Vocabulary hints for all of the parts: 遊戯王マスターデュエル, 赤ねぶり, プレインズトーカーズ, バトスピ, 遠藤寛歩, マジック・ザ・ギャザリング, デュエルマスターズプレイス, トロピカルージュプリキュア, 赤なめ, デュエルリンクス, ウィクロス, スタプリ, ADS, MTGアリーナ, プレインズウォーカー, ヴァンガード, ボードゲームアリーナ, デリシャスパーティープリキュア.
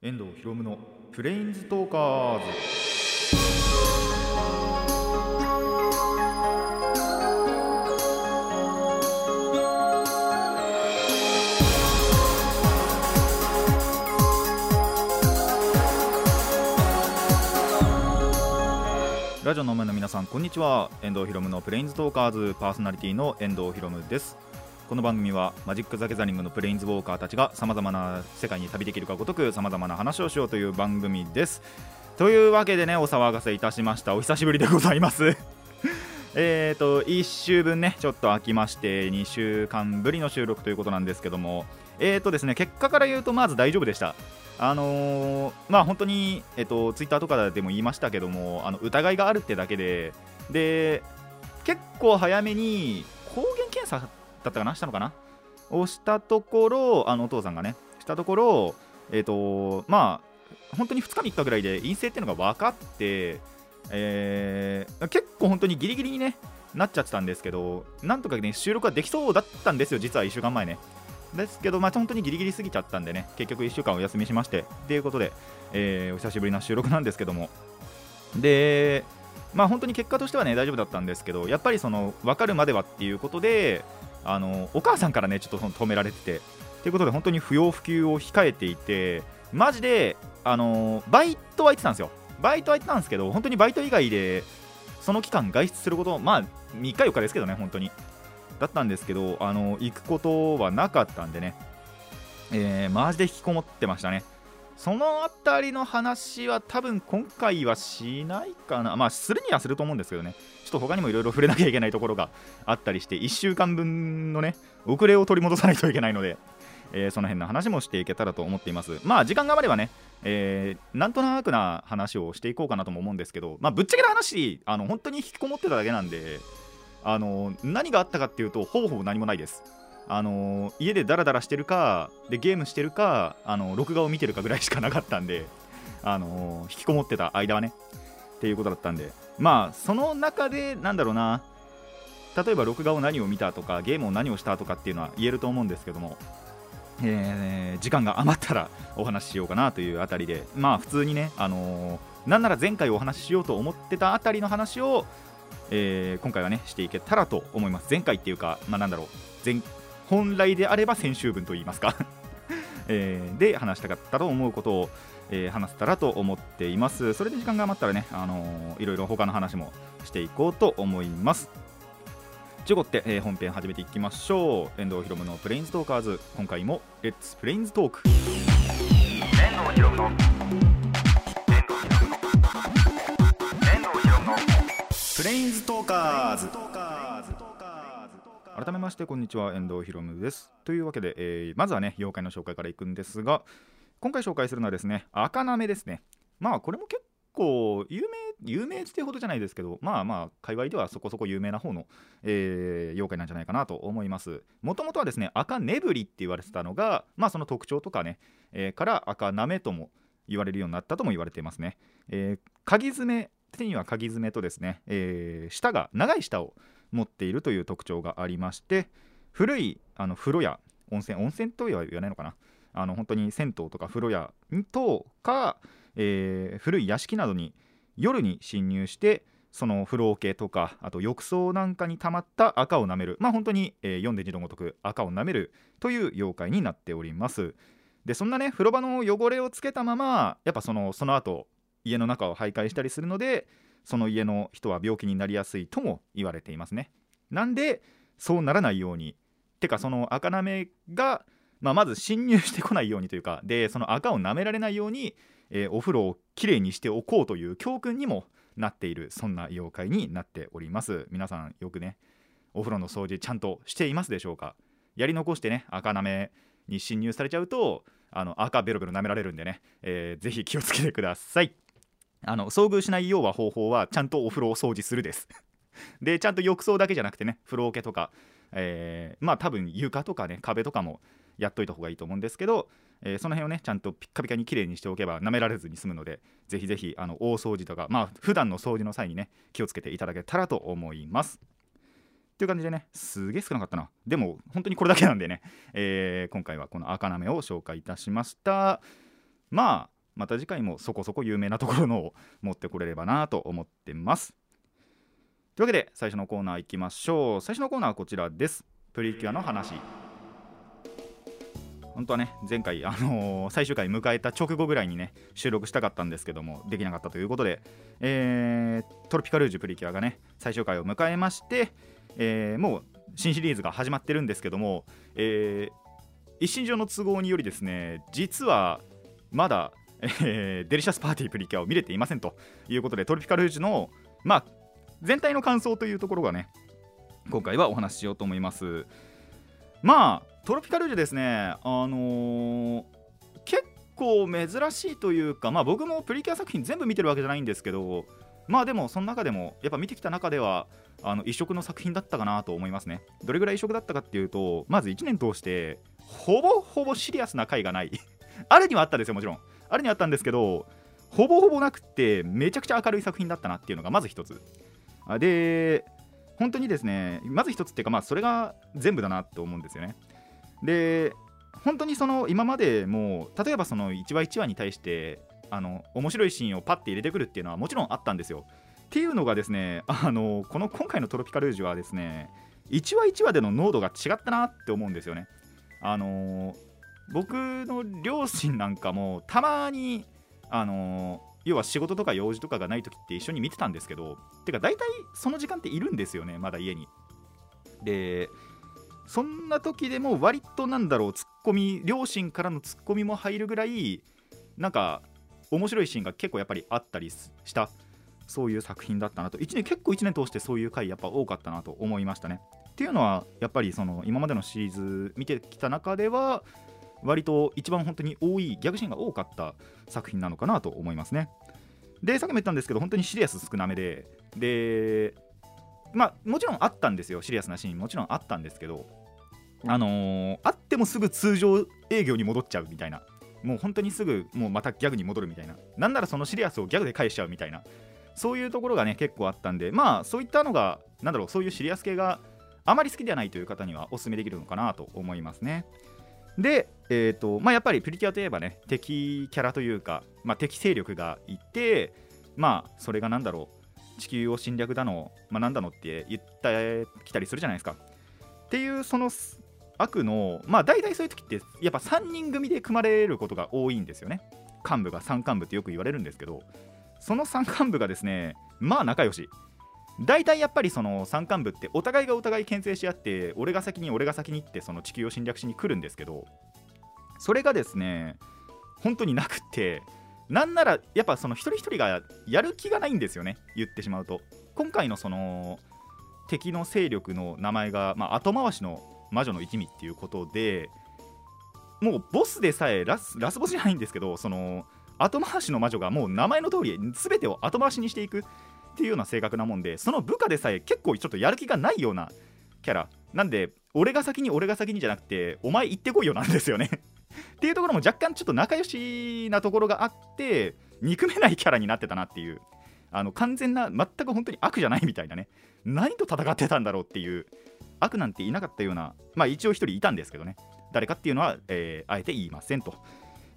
遠藤ひろむのプレインズトーカーズ。ラジオの前の皆さん、こんにちは。遠藤ひろむのプレインズトーカーズパーソナリティの遠藤ひろむです。この番組はマジック・ザ・ギャザリングのプレインズウォーカーたちがさまざまな世界に旅できるかごとくさまざまな話をしようという番組です。というわけでね、お騒がせいたしました。お久しぶりでございます1週分ね、ちょっと空きまして2週間ぶりの収録ということなんですけども、ですね、結果から言うとまず大丈夫でした。本当に、ツイッターとかでも言いましたけども、疑いがあるってだけで結構早めに抗原検査だったかな、したのかなをしたところ、お父さんがねしたところ、本当に2日3日ぐらいで陰性っていうのが分かって、結構本当にギリギリに、ね、なっちゃってたんですけど、なんとかね収録はできそうだったんですよ、実は1週間前ね。ですけど、本当にギリギリ過ぎちゃったんでね、結局1週間お休みしましてということで、お久しぶりな収録なんですけども、で本当に結果としてはね大丈夫だったんですけど、やっぱりその分かるまではっていうことで、お母さんからねちょっと止められてて、ということで本当に不要不急を控えていて、マジでバイトは行ってたんですよ。バイトは行ってたんですけど、本当にバイト以外でその期間外出すること、3日4日ですけどね、本当にだったんですけど、行くことはなかったんでね、マジで引きこもってましたね。そのあたりの話は多分今回はしないかな、するにはすると思うんですけどね、ちょっと他にもいろいろ触れなきゃいけないところがあったりして、1週間分のね遅れを取り戻さないといけないので、その辺の話もしていけたらと思っています。時間が余ればね、なんとなくな話をしていこうかなとも思うんですけど、ぶっちゃけな話、本当に引きこもってただけなんで、何があったかっていうとほぼほぼ何もないです。家でダラダラしてるかでゲームしてるか、録画を見てるかぐらいしかなかったんで、引きこもってた間はねっていうことだったんで、その中でなんだろうな、例えば録画を何を見たとかゲームを何をしたとかっていうのは言えると思うんですけども、時間が余ったらお話ししようかなというあたりで、普通にね、なんなら前回お話ししようと思ってたあたりの話を、今回はねしていけたらと思います。前回っていうか、本来であれば先週分と言いますか、で話したかったと思うことを、話せたらと思っています。それで時間が余ったらね、いろいろ他の話もしていこうと思います。ということで、本編始めていきましょう。遠藤ひろむのプレインズトーカーズ、今回もレッツプレインズトーク。遠藤ひろむのプレインズトーカーズ。改めましてこんにちは、遠藤ひろむです。というわけで、まずはね妖怪の紹介からいくんですが、今回紹介するのはですね、赤なめですね。これも結構有名ってほどじゃないですけど、界隈ではそこそこ有名な方の、妖怪なんじゃないかなと思います。もともとはですね、赤ねぶりって言われてたのが、その特徴とかね、から赤なめとも言われるようになったとも言われていますね。鍵爪、手には鍵爪とですね、舌が長い舌を持っているという特徴がありまして、古い風呂や温泉とは言わないのかな、本当に銭湯とか風呂屋とか、古い屋敷などに夜に侵入して、その風呂桶とかあと浴槽なんかに溜まった赤を舐める、本当に、読んで字のごとく赤を舐めるという妖怪になっております。でそんなね風呂場の汚れをつけたまま、やっぱその後家の中を徘徊したりするので、その家の人は病気になりやすいとも言われていますね。なんでそうならないように、てかその赤なめが、まず侵入してこないようにというか、でその赤をなめられないように、お風呂をきれいにしておこうという教訓にもなっている、そんな妖怪になっております。皆さんよくねお風呂の掃除ちゃんとしていますでしょうか。やり残してね赤なめに侵入されちゃうと、赤ベロベロなめられるんでね、ぜひ気をつけてください。遭遇しないような方法はちゃんとお風呂を掃除するですでちゃんと浴槽だけじゃなくてね、風呂桶とか、多分床とかね壁とかもやっといた方がいいと思うんですけど、その辺をねちゃんとピッカピカにきれいにしておけば舐められずに済むので、ぜひぜひ大掃除とか、普段の掃除の際にね気をつけていただけたらと思いますという感じでね、すげえ少なかったな。でも本当にこれだけなんでね、今回はこの赤なめを紹介いたしました。まあまた次回もそこそこ有名なところのを持ってこれればなと思ってます。というわけで最初のコーナーいきましょう。最初のコーナーはこちらです。プリキュアの話。本当はね、前回、最終回迎えた直後ぐらいにね、収録したかったんですけども、できなかったということで、トロピカルージュプリキュアがね、最終回を迎えまして、もう新シリーズが始まってるんですけども、一身上の都合によりですね、実はまだ、デリシャスパーティープリキュアを見れていませんということで、トロピカルージュの、まあ、全体の感想というところがね、今回はお話ししようと思います。まあトロピカルージュですね、結構珍しいというか、まあ僕もプリキュア作品全部見てるわけじゃないんですけど、まあでもその中でもやっぱ見てきた中では異色の作品だったかなと思いますね。どれぐらい異色だったかっていうと、まず1年通してほぼほぼシリアスな回がないあるにはあったですよ、もちろんあるにはあったんですけど、ほぼほぼなくてめちゃくちゃ明るい作品だったなっていうのがまず一つで、本当にですね、まず一つっていうか、まあそれが全部だなと思うんですよね。で本当にその今までもう、例えばその1話1話に対して面白いシーンをパッて入れてくるっていうのはもちろんあったんですよ。っていうのがですね、この今回のトロピカルージュはですね、1話1話での濃度が違ったなって思うんですよね。僕の両親なんかもたまに要は仕事とか用事とかがない時って一緒に見てたんですけど、てか大体その時間っているんですよね、まだ家に。でそんな時でも割となんだろう、ツッコミ、両親からのツッコミも入るぐらいなんか面白いシーンが結構やっぱりあったりした、そういう作品だったなと。結構1年通してそういう回やっぱ多かったなと思いましたね。っていうのはやっぱりその今までのシリーズ見てきた中では割と一番本当に多い、ギャグシーンが多かった作品なのかなと思いますね。でさっきも言ったんですけど、本当にシリアス少なめで、まあもちろんあったんですよ、シリアスなシーンもちろんあったんですけど、あってもすぐ通常営業に戻っちゃうみたいな、もう本当にすぐもうまたギャグに戻るみたいな、なんならそのシリアスをギャグで返しちゃうみたいな、そういうところがね結構あったんで、まあそういったのがなんだろう、そういうシリアス系があまり好きではないという方にはお勧めできるのかなと思いますね。でまあ、やっぱりプリキュアといえばね、敵キャラというか、まあ、敵勢力がいて、まあそれがなんだろう、地球を侵略だの、まあ、なんだのって言ってきたりするじゃないですか。っていうその悪の、まあ大体そういう時ってやっぱ3人組で組まれることが多いんですよね。幹部が3幹部ってよく言われるんですけど、その3幹部がですね、まあ仲良し。大体やっぱりその山間部ってお互いがお互い牽制し合って、俺が先に俺が先にってその地球を侵略しに来るんですけど、それがですね本当になくて、なんならやっぱその一人一人がやる気がないんですよね、言ってしまうと。今回のその敵の勢力の名前が、まあ、後回しの魔女の一味っていうことで、もうボスでさえラスボスじゃないんですけど、その後回しの魔女がもう名前の通り全てを後回しにしていくっていうような性格なもんで、その部下でさえ結構ちょっとやる気がないようなキャラなんで、俺が先に俺が先にじゃなくてお前行ってこいよなんですよねっていうところも若干ちょっと仲良しなところがあって、憎めないキャラになってたなっていう、完全な全く本当に悪じゃないみたいなね、何と戦ってたんだろうっていう、悪なんていなかったような、まあ一応一人いたんですけどね、誰かっていうのは、あえて言いませんと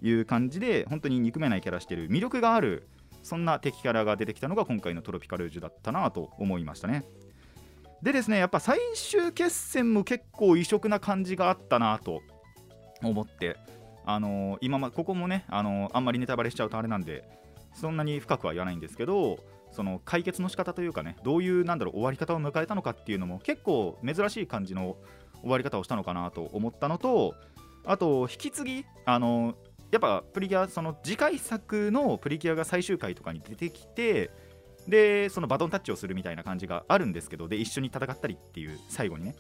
いう感じで、本当に憎めないキャラしてる、魅力がある、そんな敵キャラが出てきたのが今回のトロピカルージュだったなと思いましたね。でですね、やっぱ最終決戦も結構異色な感じがあったなと思って、ここもね、あんまりネタバレしちゃうとあれなんでそんなに深くは言わないんですけど、その解決の仕方というかね、どういうなんだろう終わり方を迎えたのかっていうのも結構珍しい感じの終わり方をしたのかなと思ったのと、あと引き継ぎ、やっぱプリキュア、その次回作のプリキュアが最終回とかに出てきて、でそのバトンタッチをするみたいな感じがあるんですけど、で一緒に戦ったりっていう、最後にね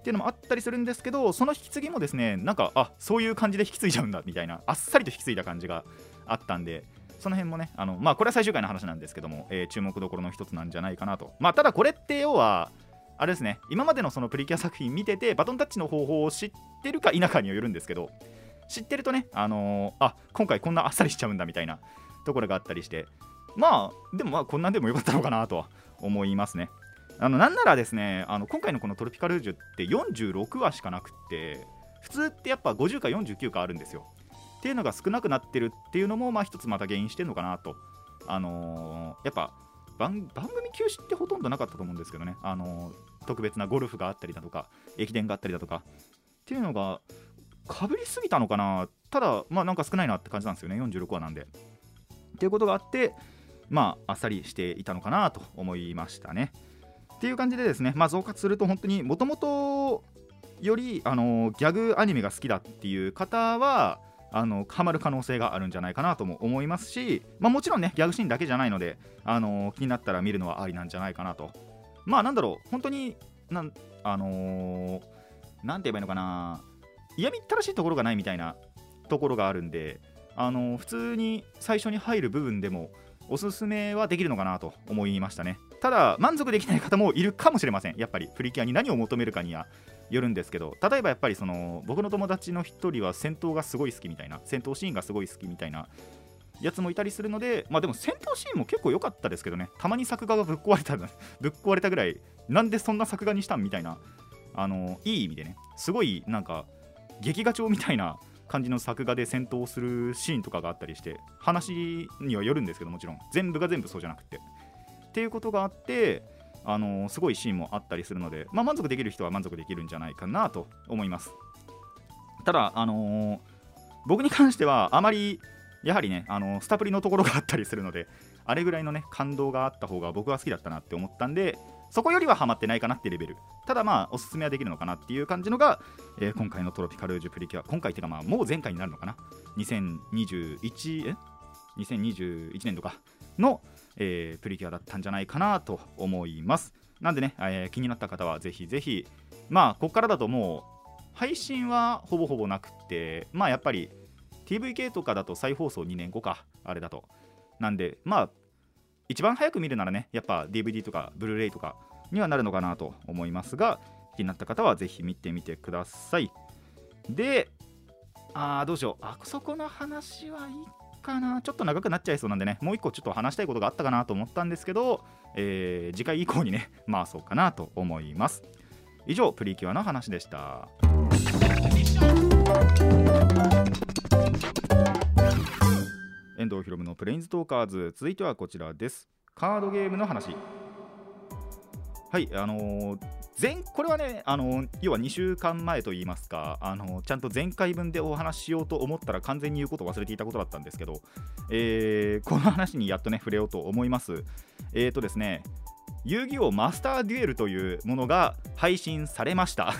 っていうのもあったりするんですけど、その引き継ぎもですね、なんかそういう感じで引き継いじゃうんだみたいな、あっさりと引き継いだ感じがあったんで、その辺もね、まあこれは最終回の話なんですけども、注目どころの一つなんじゃないかなと。まあただこれって要はあれですね、今までのそのプリキュア作品見ててバトンタッチの方法を知ってるか否かによるんですけど、知ってるとね、今回こんなあっさりしちゃうんだみたいなところがあったりして、まあでもまあこんなんでもよかったのかなとは思いますね。なんならですね、今回のこのトロピカルージュって46話しかなくって、普通ってやっぱ50か49かあるんですよ。っていうのが少なくなってるっていうのも、まあ一つまた原因してるのかなと。やっぱ番組休止ってほとんどなかったと思うんですけどね、特別なゴルフがあったりだとか駅伝があったりだとかっていうのがかぶりすぎたのかな。ただまあなんか少ないなって感じなんですよね、46話なんでっていうことがあって、まああっさりしていたのかなと思いましたね。っていう感じでですね、まあ増加すると本当にもともとよりギャグアニメが好きだっていう方はハマる可能性があるんじゃないかなとも思いますし、まあ、もちろんねギャグシーンだけじゃないので、気になったら見るのはありなんじゃないかなと。まあなんだろう、本当になんて言えばいいのかな、嫌みったらしいところがないみたいなところがあるんで、普通に最初に入る部分でもおすすめはできるのかなと思いましたね。ただ満足できない方もいるかもしれません。やっぱりプリキュアに何を求めるかにはよるんですけど、例えばやっぱり僕の友達の一人は戦闘がすごい好きみたいな、戦闘シーンがすごい好きみたいなやつもいたりするので、まあでも戦闘シーンも結構良かったですけどね、たまに作画がぶっ壊れたぐらい、なんでそんな作画にしたんみたいな、いい意味でね、すごいなんか劇画調みたいな感じの作画で戦闘するシーンとかがあったりして、話にはよるんですけど、もちろん全部が全部そうじゃなくてっていうことがあって、すごいシーンもあったりするので、まあ、満足できる人は満足できるんじゃないかなと思います。ただ、僕に関してはあまりやはりね、スタプリのところがあったりするので、あれぐらいのね感動があった方が僕は好きだったなって思ったんで、そこよりはハマってないかなってレベル。ただまあおすすめはできるのかなっていう感じのが、今回のトロピカルージュプリキュア、今回っていうかまあもう前回になるのかな、2021年とかのプリキュアだったんじゃないかなと思います。なんでね、気になった方はぜひぜひ、まあこっからだともう配信はほぼほぼなくて、まあやっぱり TVK とかだと再放送2年後か、あれだと。なんでまあ一番早く見るならね、やっぱ DVD とかブルーレイとかにはなるのかなと思いますが、気になった方はぜひ見てみてください。で、どうしよう、そこの話はいいかな、ちょっと長くなっちゃいそうなんでね、もう一個ちょっと話したいことがあったかなと思ったんですけど、次回以降にね回そうかなと思います。以上、プリキュアの話でした。遠藤ひろむのプレインズトーカーズ、続いてはこちらです。カードゲームの話。はい、これはね、要は2週間前といいますか、ちゃんと前回分でお話ししようと思ったら完全に言うことを忘れていたことだったんですけど、この話にやっとね触れようと思います。ですね、遊戯王マスターデュエルというものが配信されました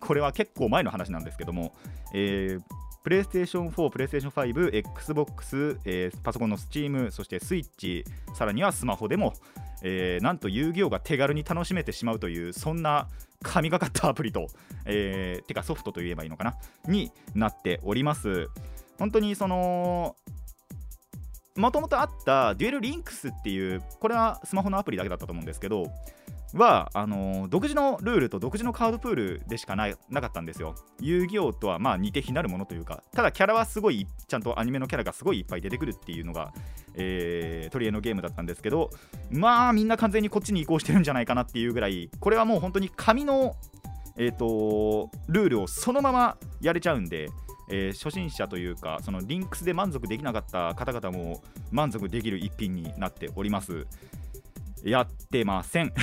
これは結構前の話なんですけども、プレイステーション4、プレイステーション5、Xbox、パソコンの Steam、そしてスイッチ、さらにはスマホでも、なんと遊戯王が手軽に楽しめてしまうという、そんな神がかったアプリと、てかソフトと言えばいいのかな、になっております。本当にもともとあったデュエルリンクスっていう、これはスマホのアプリだけだったと思うんですけど、は独自のルールと独自のカードプールでしかなかったんですよ。遊戯王とはまあ似て非なるものというか、ただキャラはすごいちゃんとアニメのキャラがすごいいっぱい出てくるっていうのが、取り柄のゲームだったんですけど、まあみんな完全にこっちに移行してるんじゃないかなっていうぐらい、これはもう本当に紙の、ルールをそのままやれちゃうんで、初心者というか、そのリンクスで満足できなかった方々も満足できる一品になっております。やってません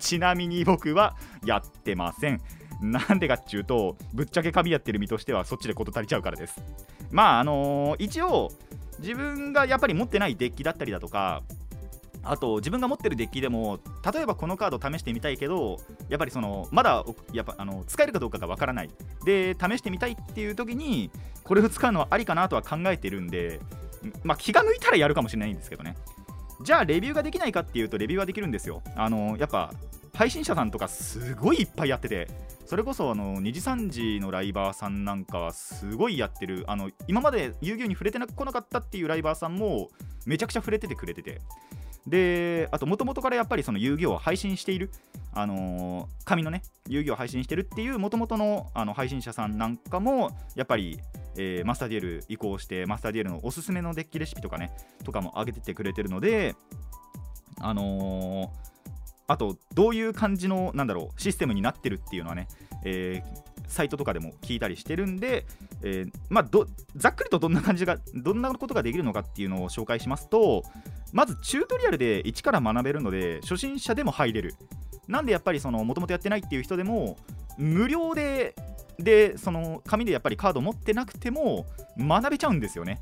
ちなみに僕はやってません。なんでかっちゅうと、ぶっちゃけ紙やってる身としてはそっちで事足りちゃうからです。まあ一応自分がやっぱり持ってないデッキだったりだとか、あと自分が持ってるデッキでも、例えばこのカード試してみたいけど、やっぱりまだやっぱ使えるかどうかがわからないで、試してみたいっていう時にこれを使うのはありかなとは考えてるんで、まあ気が向いたらやるかもしれないんですけどね。じゃあレビューができないかっていうと、レビューはできるんですよ。やっぱ配信者さんとかすごいいっぱいやってて、それこそ2時3時のライバーさんなんかはすごいやってる、今まで遊戯王に触れてこなかったっていうライバーさんもめちゃくちゃ触れててくれてて、であともともとからやっぱり遊戯王を配信している、紙のね遊戯王を配信してるっていうもともとの配信者さんなんかもやっぱり、マスターデュエル移行して、マスターデュエルのおすすめのデッキレシピとかねとかも上げててくれてるので、あとどういう感じのなんだろうシステムになってるっていうのはね、サイトとかでも聞いたりしてるんで、ざっくりとどんなことができるのかっていうのを紹介しますと、まずチュートリアルで一から学べるので初心者でも入れる。なんでやっぱりそのもともとやってないっていう人でも無料でその紙でやっぱりカード持ってなくても学べちゃうんですよね。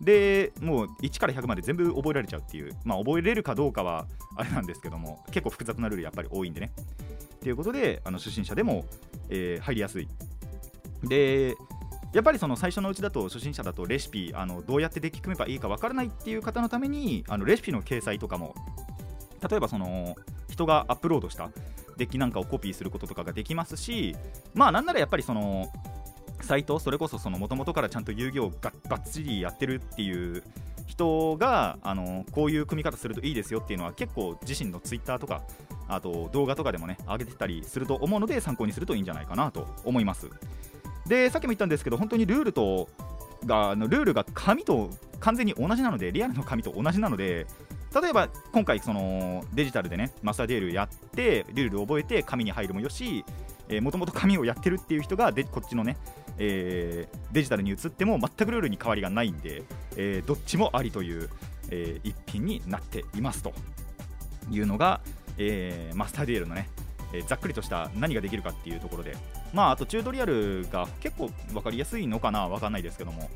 でもう1から100まで全部覚えられちゃうっていう、覚えれるかどうかはあれなんですけども、結構複雑なルールやっぱり多いんでね。ということで初心者でも、入りやすい。でやっぱりその最初のうちだと初心者だとレシピどうやってデッキ組めばいいかわからないっていう方のためにレシピの掲載とかも、例えばその人がアップロードしたデッキなんかをコピーすることとかができますし、なんならやっぱりそのサイト、それこそもともとからちゃんと遊戯をバッチリやってるっていう人がこういう組み方するといいですよっていうのは結構自身のツイッターとかあと動画とかでもね上げてたりすると思うので、参考にするといいんじゃないかなと思います。でさっきも言ったんですけど、本当にルールが紙と完全に同じなので、リアルの紙と同じなので、例えば今回そのデジタルでねマスターデュエルやってルールを覚えて紙に入るもよし、もともと紙をやってるっていう人がこっちのね、デジタルに移っても全くルールに変わりがないんで、どっちもありという、一品になっていますというのが、マスターデュエルのね、ざっくりとした何ができるかっていうところで、あとチュートリアルが結構分かりやすいのかな、分かんないですけども、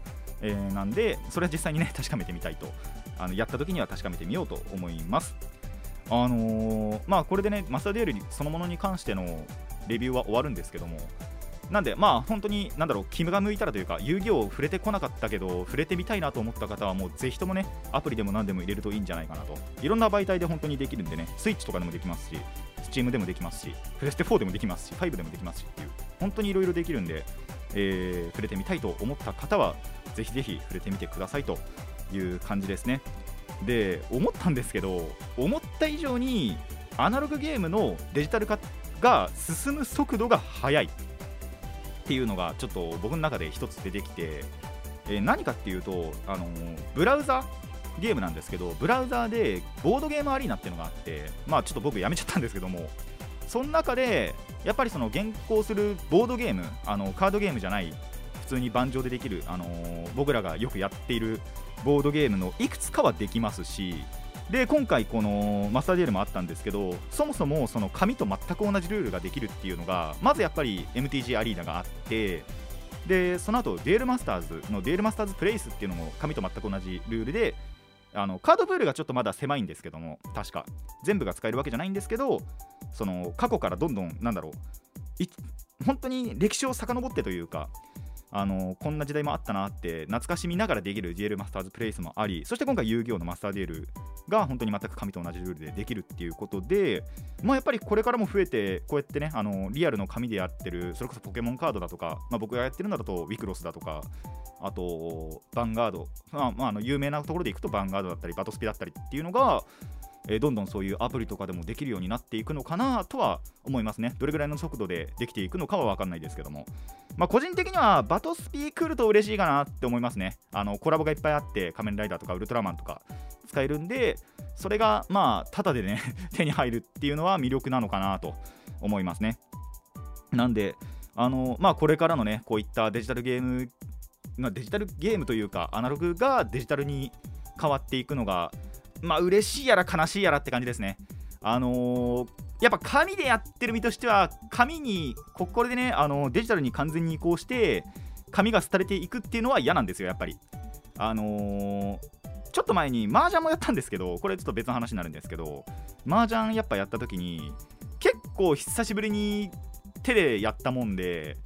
なんでそれは実際にね確かめてみたいと、やった時には確かめてみようと思います。これでねマスターデュエルそのものに関してのレビューは終わるんですけども、なんで本当に気が向いたらというか、遊戯王を触れてこなかったけど触れてみたいなと思った方はもうぜひともねアプリでも何でも入れるといいんじゃないかなと。いろんな媒体で本当にできるんでね、スイッチとかでもできますし、Steam でもできますし、プレステ4でもできますし、5でもできますしっていう、本当にいろいろできるんで、触れてみたいと思った方はぜひぜひ触れてみてくださいという感じですね。で思ったんですけど、思った以上にアナログゲームのデジタル化が進む速度が速いっていうのがちょっと僕の中で一つ出てきて、何かっていうとブラウザゲームなんですけど、ブラウザでボードゲームアリーナっていうのがあって、ちょっと僕やめちゃったんですけども、その中でやっぱりその現行するボードゲーム、カードゲームじゃない普通に盤上でできる、僕らがよくやっているボードゲームのいくつかはできますし、で今回このマスターデュエルもあったんですけど、そもそもその紙と全く同じルールができるっていうのが、まずやっぱり MTG アリーナがあって、でその後デュエルマスターズのデュエルマスターズプレイスっていうのも紙と全く同じルールで、カードプールがちょっとまだ狭いんですけども、確か全部が使えるわけじゃないんですけど、その過去からどんどん本当に歴史を遡ってというか、こんな時代もあったなって懐かしみながらできるデュエルマスターズプレイスもあり、そして今回遊戯王のマスターデュエルが本当に全く紙と同じルールでできるっていうことで、やっぱりこれからも増えて、こうやってねリアルの紙でやってる、それこそポケモンカードだとか、僕がやってるんだとウィクロスだとか、あとヴァンガード、有名なところでいくとヴァンガードだったりバトスピだったりっていうのが、どんどんそういうアプリとかでもできるようになっていくのかなとは思いますね。どれぐらいの速度でできていくのかは分かんないですけども、個人的にはバトスピー来ると嬉しいかなって思いますね。コラボがいっぱいあって、仮面ライダーとかウルトラマンとか使えるんで、それがタダでね手に入るっていうのは魅力なのかなと思いますね。なんでこれからのねこういったデジタルゲームというか、アナログがデジタルに変わっていくのが嬉しいやら悲しいやらって感じですね。やっぱ紙でやってる身としては、紙にこれでねデジタルに完全に移行して紙が廃れていくっていうのは嫌なんですよ、やっぱり。ちょっと前に麻雀もやったんですけど、これちょっと別の話になるんですけど、麻雀やっぱやった時に結構久しぶりに手でやったもんで、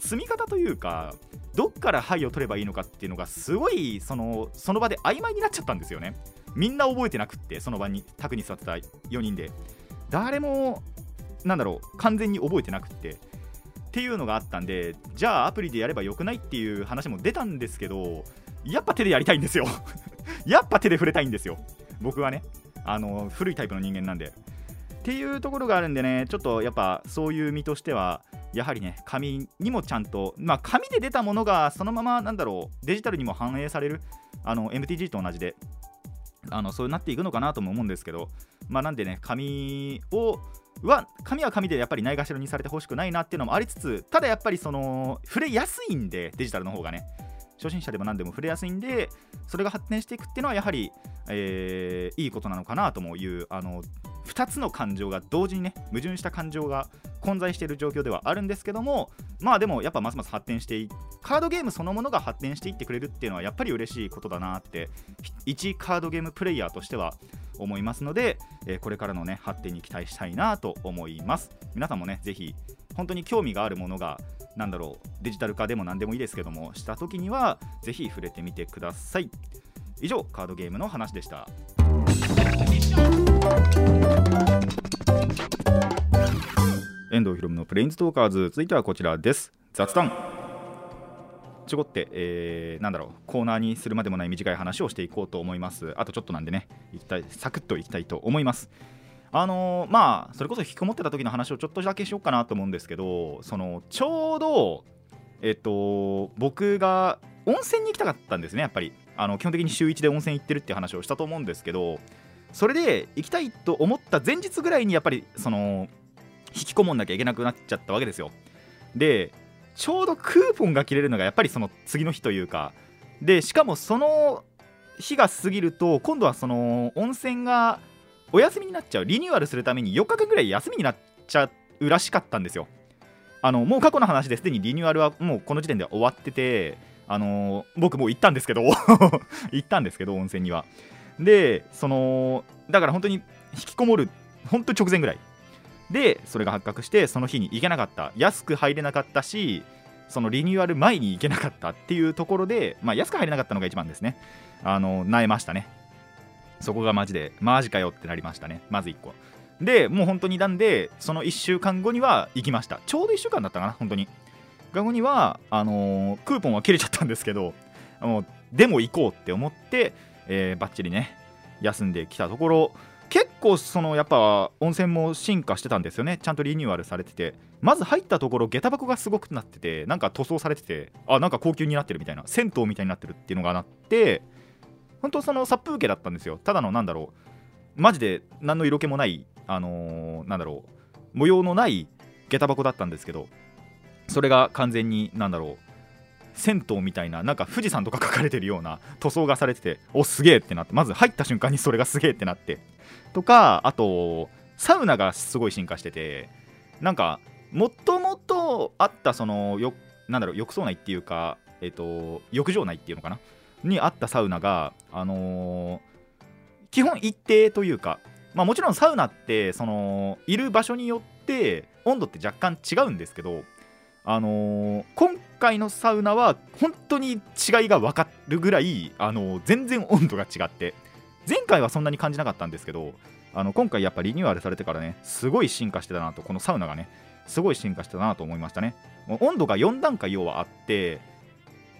積み方というか、どっから牌を取ればいいのかっていうのがすごいその場で曖昧になっちゃったんですよね。みんな覚えてなくって、その場に卓に座ってた4人で誰も完全に覚えてなくってっていうのがあったんで、じゃあアプリでやればよくないっていう話も出たんですけど、やっぱ手でやりたいんですよやっぱ手で触れたいんですよ、僕はね。古いタイプの人間なんでっていうところがあるんでね、ちょっとやっぱそういう身としてはやはりね紙にもちゃんと、紙で出たものがそのままデジタルにも反映される、MTG と同じでそうなっていくのかなとも思うんですけど、なんでね紙をは紙は紙でやっぱりないがしろにされてほしくないなっていうのもありつつ、ただやっぱりその触れやすいんでデジタルの方がね、初心者でも何でも触れやすいんで、それが発展していくっていうのはやはり、いいことなのかなともいう、2つの感情が同時にね、矛盾した感情が混在している状況ではあるんですけども、まあでもやっぱますます発展してい、カードゲームそのものが発展していってくれるっていうのはやっぱり嬉しいことだなって一カードゲームプレイヤーとしては思いますので、これからのね発展に期待したいなと思います。皆さんもね、ぜひ本当に興味があるものがなんだろう、デジタル化でも何でもいいですけどもした時にはぜひ触れてみてください。以上、カードゲームの話でした。遠藤ひろむのプレインズトーカーズ、続いてはこちらです。雑談ちごって、なんだろう、コーナーにするまでもない短い話をしていこうと思います。あとちょっとなんでね、サクッといきたいと思います。まあそれこそ引きこもってた時の話をちょっとだけしようかなと思うんですけど、そのちょうど僕が温泉に行きたかったんですね。やっぱり基本的に週1で温泉行ってるって話をしたと思うんですけど、それで行きたいと思った前日ぐらいにやっぱりその引きこもんなきゃいけなくなっちゃったわけですよ。でちょうどクーポンが切れるのがやっぱりその次の日というかで、しかもその日が過ぎると今度はその温泉がお休みになっちゃう、リニューアルするために4日間ぐらい休みになっちゃうらしかったんですよ。もう過去の話で、すでにリニューアルはもうこの時点では終わってて、僕もう行ったんですけど温泉には。でそのだから本当に引きこもる本当に直前ぐらいでそれが発覚して、その日に行けなかった、安く入れなかったし、そのリニューアル前に行けなかったっていうところで、まあ安く入れなかったのが一番ですね。萎えましたね。そこがマジかよってなりましたね、まず1個で。もう本当になんでその1週間後には行きました。ちょうど1週間だったかな、本当に後にはクーポンは切れちゃったんですけど、でも行こうって思って、バッチリね休んできたところ、結構そのやっぱ温泉も進化してたんですよね。ちゃんとリニューアルされてて、まず入ったところ下駄箱がすごくなってて、なんか塗装されてて、あ、なんか高級になってるみたいな、銭湯みたいになってるっていうのがなって、本当その殺風景だったんですよ。ただのなんだろう、マジで何の色気もないなんだろう、模様のない下駄箱だったんですけど、それが完全になんだろう、銭湯みたいな、なんか富士山とか書かれてるような塗装がされてて、お、すげえってなって、まず入った瞬間にそれがすげえってなってとか、あとサウナがすごい進化してて、なんかもともとあったそのなんだろう、浴槽内っていうか、浴場内っていうのかなにあったサウナが、基本一定というか、まあもちろんサウナってそのいる場所によって温度って若干違うんですけど、今回のサウナは本当に違いが分かるぐらい、全然温度が違って、前回はそんなに感じなかったんですけど、今回やっぱリニューアルされてからね、すごい進化してたなと、このサウナがねすごい進化してたなと思いましたね。温度が4段階要はあって、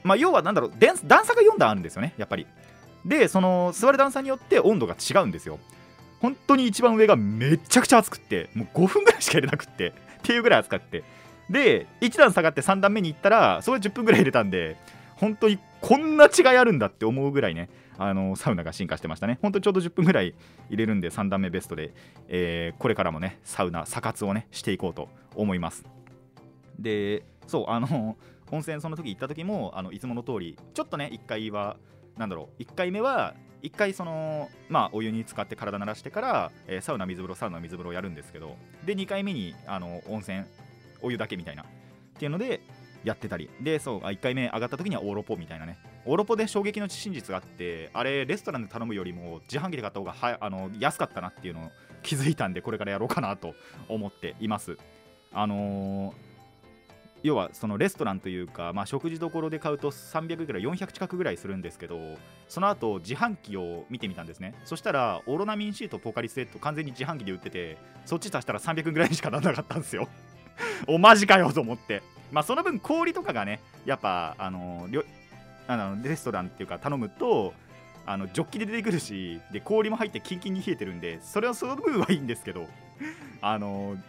まあ要はなんだろう、段差が4段あるんですよね、やっぱり。でその座る段差によって温度が違うんですよ。本当に一番上がめちゃくちゃ暑くって、もう5分ぐらいしか入れなくってっていうぐらい暑かって、で1段下がって3段目に行ったらそれ10分ぐらい入れたんで、本当にこんな違いあるんだって思うぐらいね、サウナが進化してましたね。本当にちょうど10分ぐらい入れるんで3段目ベストで、これからもねサウナサ活をねしていこうと思います。でそう、温泉その時行った時もいつもの通りちょっとね、1回はなんだろう、1回目は1回そのまあお湯に浸かって体慣らしてから、サウナ水風呂をやるんですけど、で2回目に温泉お湯だけみたいなっていうのでやってたりで、そう、1回目上がった時にはオーロポみたいなね、オーロポで衝撃の真実があって、あれレストランで頼むよりも自販機で買った方が安かったなっていうのを気づいたんで、これからやろうかなと思っています。要はそのレストランというか、まあ、食事どころで買うと300から400近くぐらいするんですけど、その後自販機を見てみたんですね。そしたらオロナミン C とポカリスエット完全に自販機で売ってて、そっち足したら300ぐらいしかならなかったんですよお、マジかよと思って。まあその分氷とかがね、やっぱレストランっていうか頼むとジョッキで出てくるし、で氷も入ってキンキンに冷えてるんで、それはその分はいいんですけど、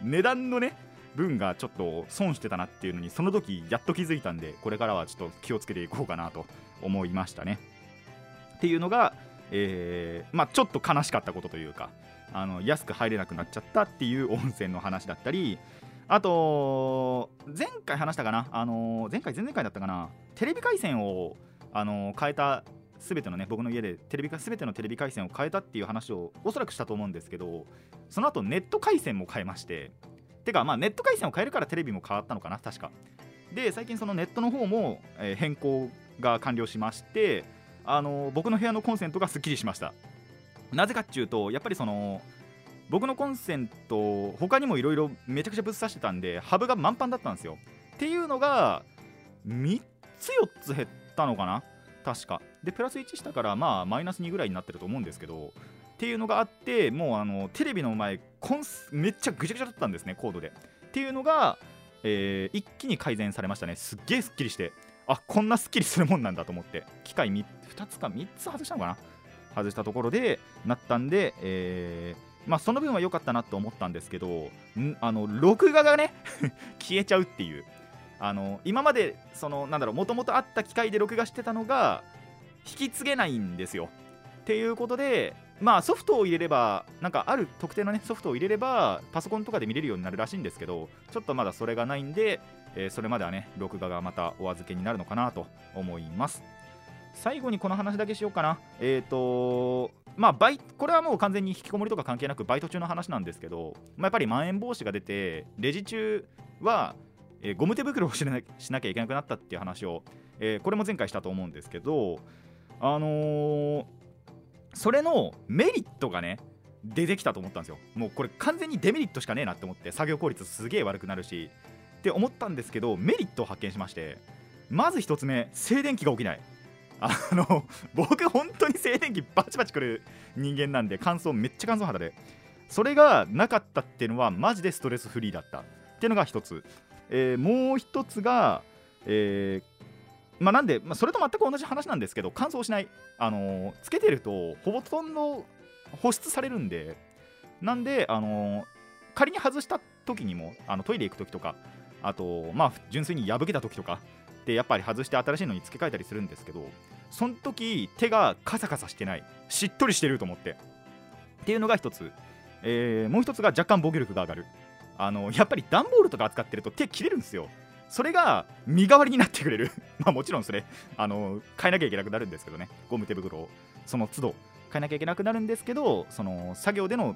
値段のね分がちょっと損してたなっていうのにその時やっと気づいたんで、これからはちょっと気をつけていこうかなと思いましたね。っていうのが、まあ、ちょっと悲しかったことというか、安く入れなくなっちゃったっていう温泉の話だったり、あと前回話したかな、前々回だったかな、テレビ回線を変えた、全てのね、僕の家で全てのテレビ回線を変えたっていう話をおそらくしたと思うんですけど、その後ネット回線も変えまして、てかまあネット回線を変えるからテレビも変わったのかな、確かで、最近そのネットの方も変更が完了しまして、僕の部屋のコンセントがすっきりしました。なぜかっていうと、やっぱりその僕のコンセント他にもいろいろめちゃくちゃぶっ刺してたんで、ハブが満帆だったんですよ。っていうのが3つ4つ減ったのかな、確かでプラス1したから、まあマイナス2ぐらいになってると思うんですけど、っていうのがあって、もうテレビの前めっちゃぐちゃぐちゃだったんですね、コードで。っていうのが、一気に改善されましたね。すっげえすっきりして、あ、こんなすっきりするもんなんだと思って、機械2つか3つ外したのかな、外したところでなったんで、まあその分は良かったなと思ったんですけど、録画がね消えちゃうっていう、今までそのなんだろう、もともとあった機械で録画してたのが引き継げないんですよ。っていうことで、まあソフトを入れれば、なんかある特定のねソフトを入れればパソコンとかで見れるようになるらしいんですけど、ちょっとまだそれがないんで、それまではね録画がまたお預けになるのかなと思います。最後にこの話だけしようかな。まあこれはもう完全に引きこもりとか関係なくバイト中の話なんですけど、まあ、やっぱりまん延防止が出てレジ中は、ゴム手袋をしなきゃいけなくなったっていう話を、これも前回したと思うんですけど、それのメリットがね出てきたと思ったんですよ。もうこれ完全にデメリットしかねえなって思って、作業効率すげえ悪くなるしって思ったんですけど、メリットを発見しまして、まず1つ目、静電気が起きない。僕本当に静電気バチバチくる人間なんで、めっちゃ乾燥肌で、それがなかったっていうのはマジでストレスフリーだったっていうのが1つ、もう1つが、まあなんで、それと全く同じ話なんですけど、乾燥しない。つけてるとほとんど保湿されるんで、なんで仮に外した時にも、トイレ行く時とか、あとまあ純粋に破けた時とかでやっぱり外して新しいのに付け替えたりするんですけど、その時手がカサカサしてない、しっとりしてると思ってっていうのが1つ、もう1つが若干防御力が上がる。やっぱり段ボールとか扱ってると手切れるんですよ。それが身代わりになってくれるまあもちろんそれ変えなきゃいけなくなるんですけどね、ゴム手袋をその都度変えなきゃいけなくなるんですけど、その作業での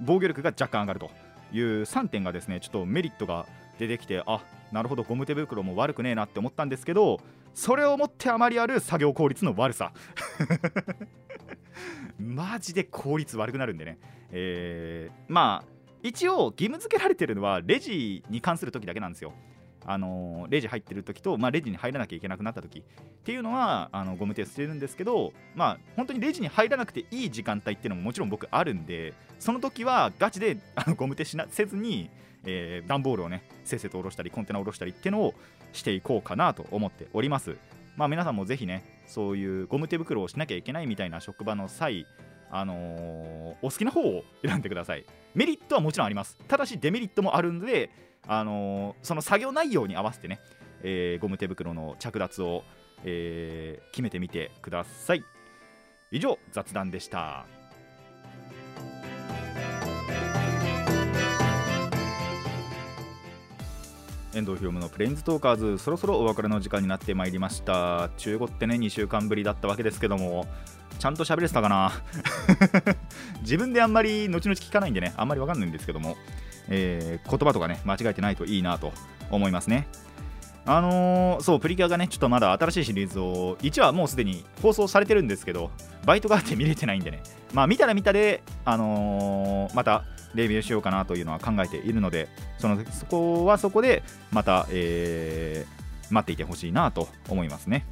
防御力が若干上がるという3点がですね、ちょっとメリットが出てきて、あ、なるほど、ゴム手袋も悪くねえなって思ったんですけど、それをもってあまりある作業効率の悪さマジで効率悪くなるんでね、まあ一応義務付けられてるのはレジに関する時だけなんですよ。レジ入ってる時と、レジに入らなきゃいけなくなった時っていうのはゴム手してるんですけど、まあ本当にレジに入らなくていい時間帯っていうのももちろん僕あるんで、その時はガチでゴム手せずに、段ボールをねせっせと下ろしたりコンテナを下ろしたりっていうのをしていこうかなと思っております。まあ皆さんもぜひね、そういうゴム手袋をしなきゃいけないみたいな職場の際、お好きな方を選んでください。メリットはもちろんあります。ただしデメリットもあるので、その作業内容に合わせてね、ゴム手袋の着脱を、決めてみてください。以上、雑談でした。遠藤ひろむのプレインズトーカーズ、そろそろお別れの時間になってまいりました。中古ってね2週間ぶりだったわけですけども、ちゃんと喋れてたかな自分であんまり後々聞かないんでね、あんまりわかんないんですけども、言葉とかね間違えてないといいなと思いますね。そう、プリキュアがねちょっとまだ新しいシリーズを1話もうすでに放送されてるんですけど、バイトがあって見れてないんでね、まあ見たら見たでまたレビューしようかなというのは考えているので、そこはそこでまた、待っていてほしいなと思いますね。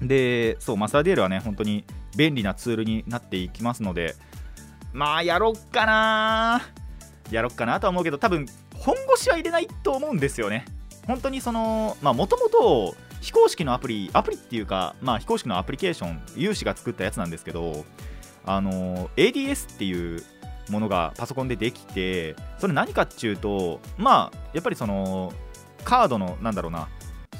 で、そう、マスターデュエルはね本当に便利なツールになっていきますので、まあやろっかなとは思うけど、多分本腰は入れないと思うんですよね。本当にもともと非公式のアプリっていうか、まあ非公式のアプリケーション、有志が作ったやつなんですけど、ADS っていうものがパソコンでできて、それ何かっていうと、まあやっぱりカードの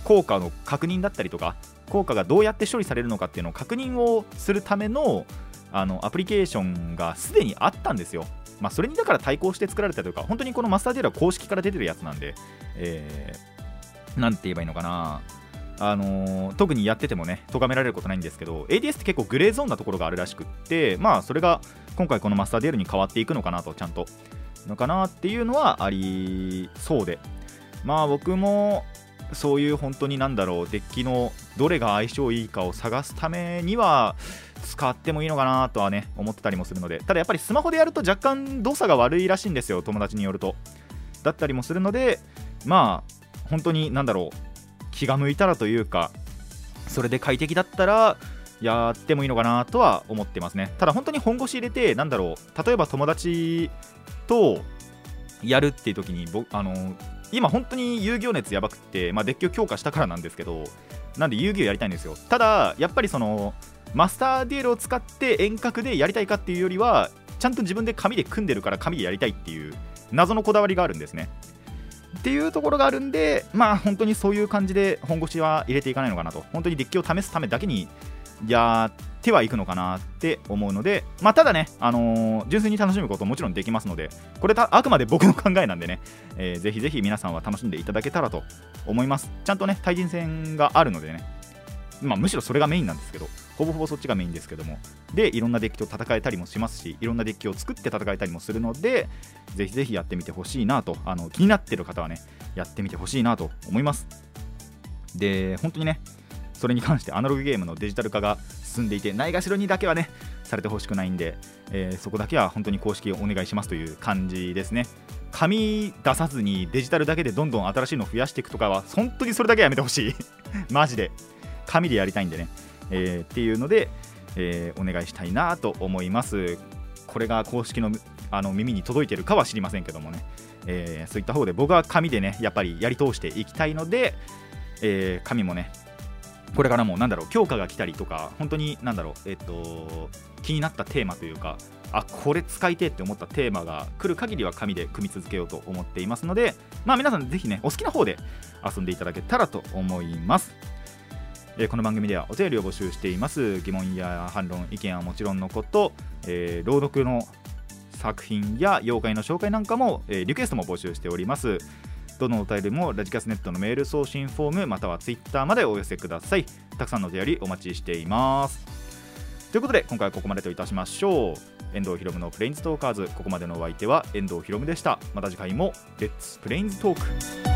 効果の確認だったりとか、効果がどうやって処理されるのかっていうのを確認をするためのアプリケーションがすでにあったんですよ。まあ、それにだから対抗して作られたというか、本当にこのマスターデュエルは公式から出てるやつなんで、なんて言えばいいのかな、特にやっててもね、咎められることないんですけど、 ADS って結構グレーゾーンなところがあるらしくって、まあ、それが今回このマスターデュエルに変わっていくのかなと、ちゃんとのかなっていうのはありそうで、まあ僕もそういう本当になんだろう、デッキのどれが相性いいかを探すためには使ってもいいのかなとはね、思ってたりもするので、ただやっぱりスマホでやると若干動作が悪いらしいんですよ、友達によると。だったりもするので、まあ本当になんだろう、気が向いたらというか、それで快適だったらやってもいいのかなとは思ってますね。ただ本当に本腰入れて、なんだろう、例えば友達とやるっていう時に、今本当に遊戯王熱やばくって、まあ、デッキを強化したからなんですけど、なんで遊戯王やりたいんですよ。ただやっぱりそのマスターデュエルを使って遠隔でやりたいかっていうよりは、ちゃんと自分で紙で組んでるから紙でやりたいっていう謎のこだわりがあるんですね。っていうところがあるんで、まあ本当にそういう感じで本腰は入れていかないのかなと、本当にデッキを試すためだけにやってはいくのかなって思うので、まあただね、純粋に楽しむことももちろんできますので、これあくまで僕の考えなんでね、ぜひぜひ皆さんは楽しんでいただけたらと思います。ちゃんとね、対人戦があるのでね、まあ、むしろそれがメインなんですけど、ほぼほぼそっちがメインですけども、でいろんなデッキと戦えたりもしますし、いろんなデッキを作って戦えたりもするので、ぜひぜひやってみてほしいなと、気になってる方はね、やってみてほしいなと思います。で本当にね、それに関してアナログゲームのデジタル化が進んでいて、ないがしろにだけはねされてほしくないんで、そこだけは本当に公式お願いしますという感じですね。紙出さずにデジタルだけでどんどん新しいのを増やしていくとかは、本当にそれだけはやめてほしいマジで紙でやりたいんでね、っていうので、お願いしたいなと思います。これが公式の、耳に届いてるかは知りませんけどもね、そういった方で僕は紙でねやっぱりやり通していきたいので、紙もねこれからもなんだろう、強化が来たりとか、本当になんだろう、気になったテーマというか、あ、これ使いてって思ったテーマが来る限りは紙で組み続けようと思っていますので、まあ皆さんぜひねお好きな方で遊んでいただけたらと思います。この番組ではお便りを募集しています。疑問や反論、意見はもちろんのこと、朗読の作品や妖怪の紹介なんかも、リクエストも募集しております。どのお便りもラジカスネットのメール送信フォーム、またはツイッターまでお寄せください。たくさんのお便りお待ちしています。ということで今回はここまでといたしましょう。遠藤ひろむのプレインズトーカーズ、ここまでのお相手は遠藤ひろむでした。また次回もレッツプレインズトーク。